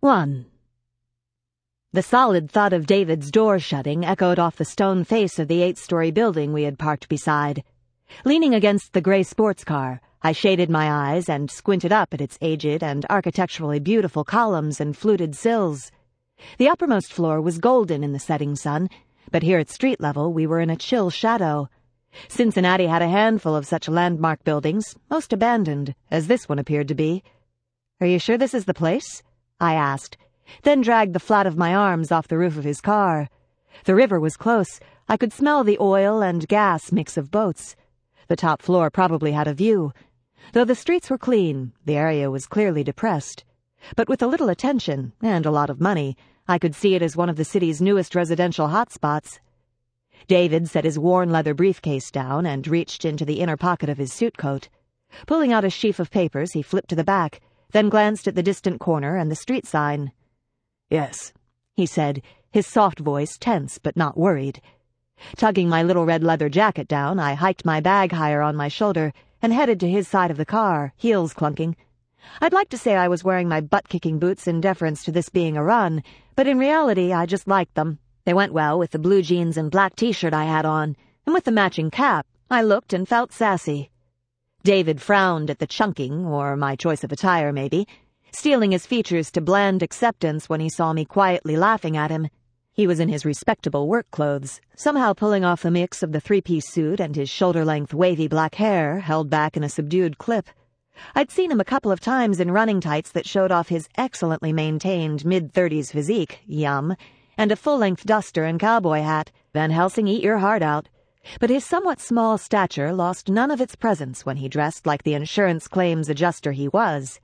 1. The solid thud of David's door shutting echoed off the stone face of the 8-story building we had parked beside. Leaning against the gray sports car, I shaded my eyes and squinted up at its aged and architecturally beautiful columns and fluted sills. The uppermost floor was golden in the setting sun, but here at street level we were in a chill shadow. Cincinnati had a handful of such landmark buildings, most abandoned, as this one appeared to be. "Are you sure this is the place?" I asked, then dragged the flat of my arms off the roof of his car. The river was close. I could smell the oil and gas mix of boats. The top floor probably had a view. Though the streets were clean, the area was clearly depressed. But with a little attention, and a lot of money, I could see it as one of the city's newest residential hotspots. David set his worn leather briefcase down and reached into the inner pocket of his suit coat. Pulling out a sheaf of papers, he flipped to the back, then glanced at the distant corner and the street sign. "Yes," he said, his soft voice tense but not worried. Tugging my little red leather jacket down, I hiked my bag higher on my shoulder and headed to his side of the car, heels clunking. I'd like to say I was wearing my butt-kicking boots in deference to this being a run, but in reality I just liked them. They went well with the blue jeans and black t-shirt I had on, and with the matching cap, I looked and felt sassy. David frowned at the chunking, or my choice of attire maybe, steeling his features to bland acceptance when he saw me quietly laughing at him. He was in his respectable work clothes, somehow pulling off the mix of the three-piece suit and his shoulder-length wavy black hair held back in a subdued clip. I'd seen him a couple of times in running tights that showed off his excellently maintained mid-30s physique, yum, and a full-length duster and cowboy hat. Van Helsing, eat your heart out. But his somewhat small stature lost none of its presence when he dressed like the insurance claims adjuster he was.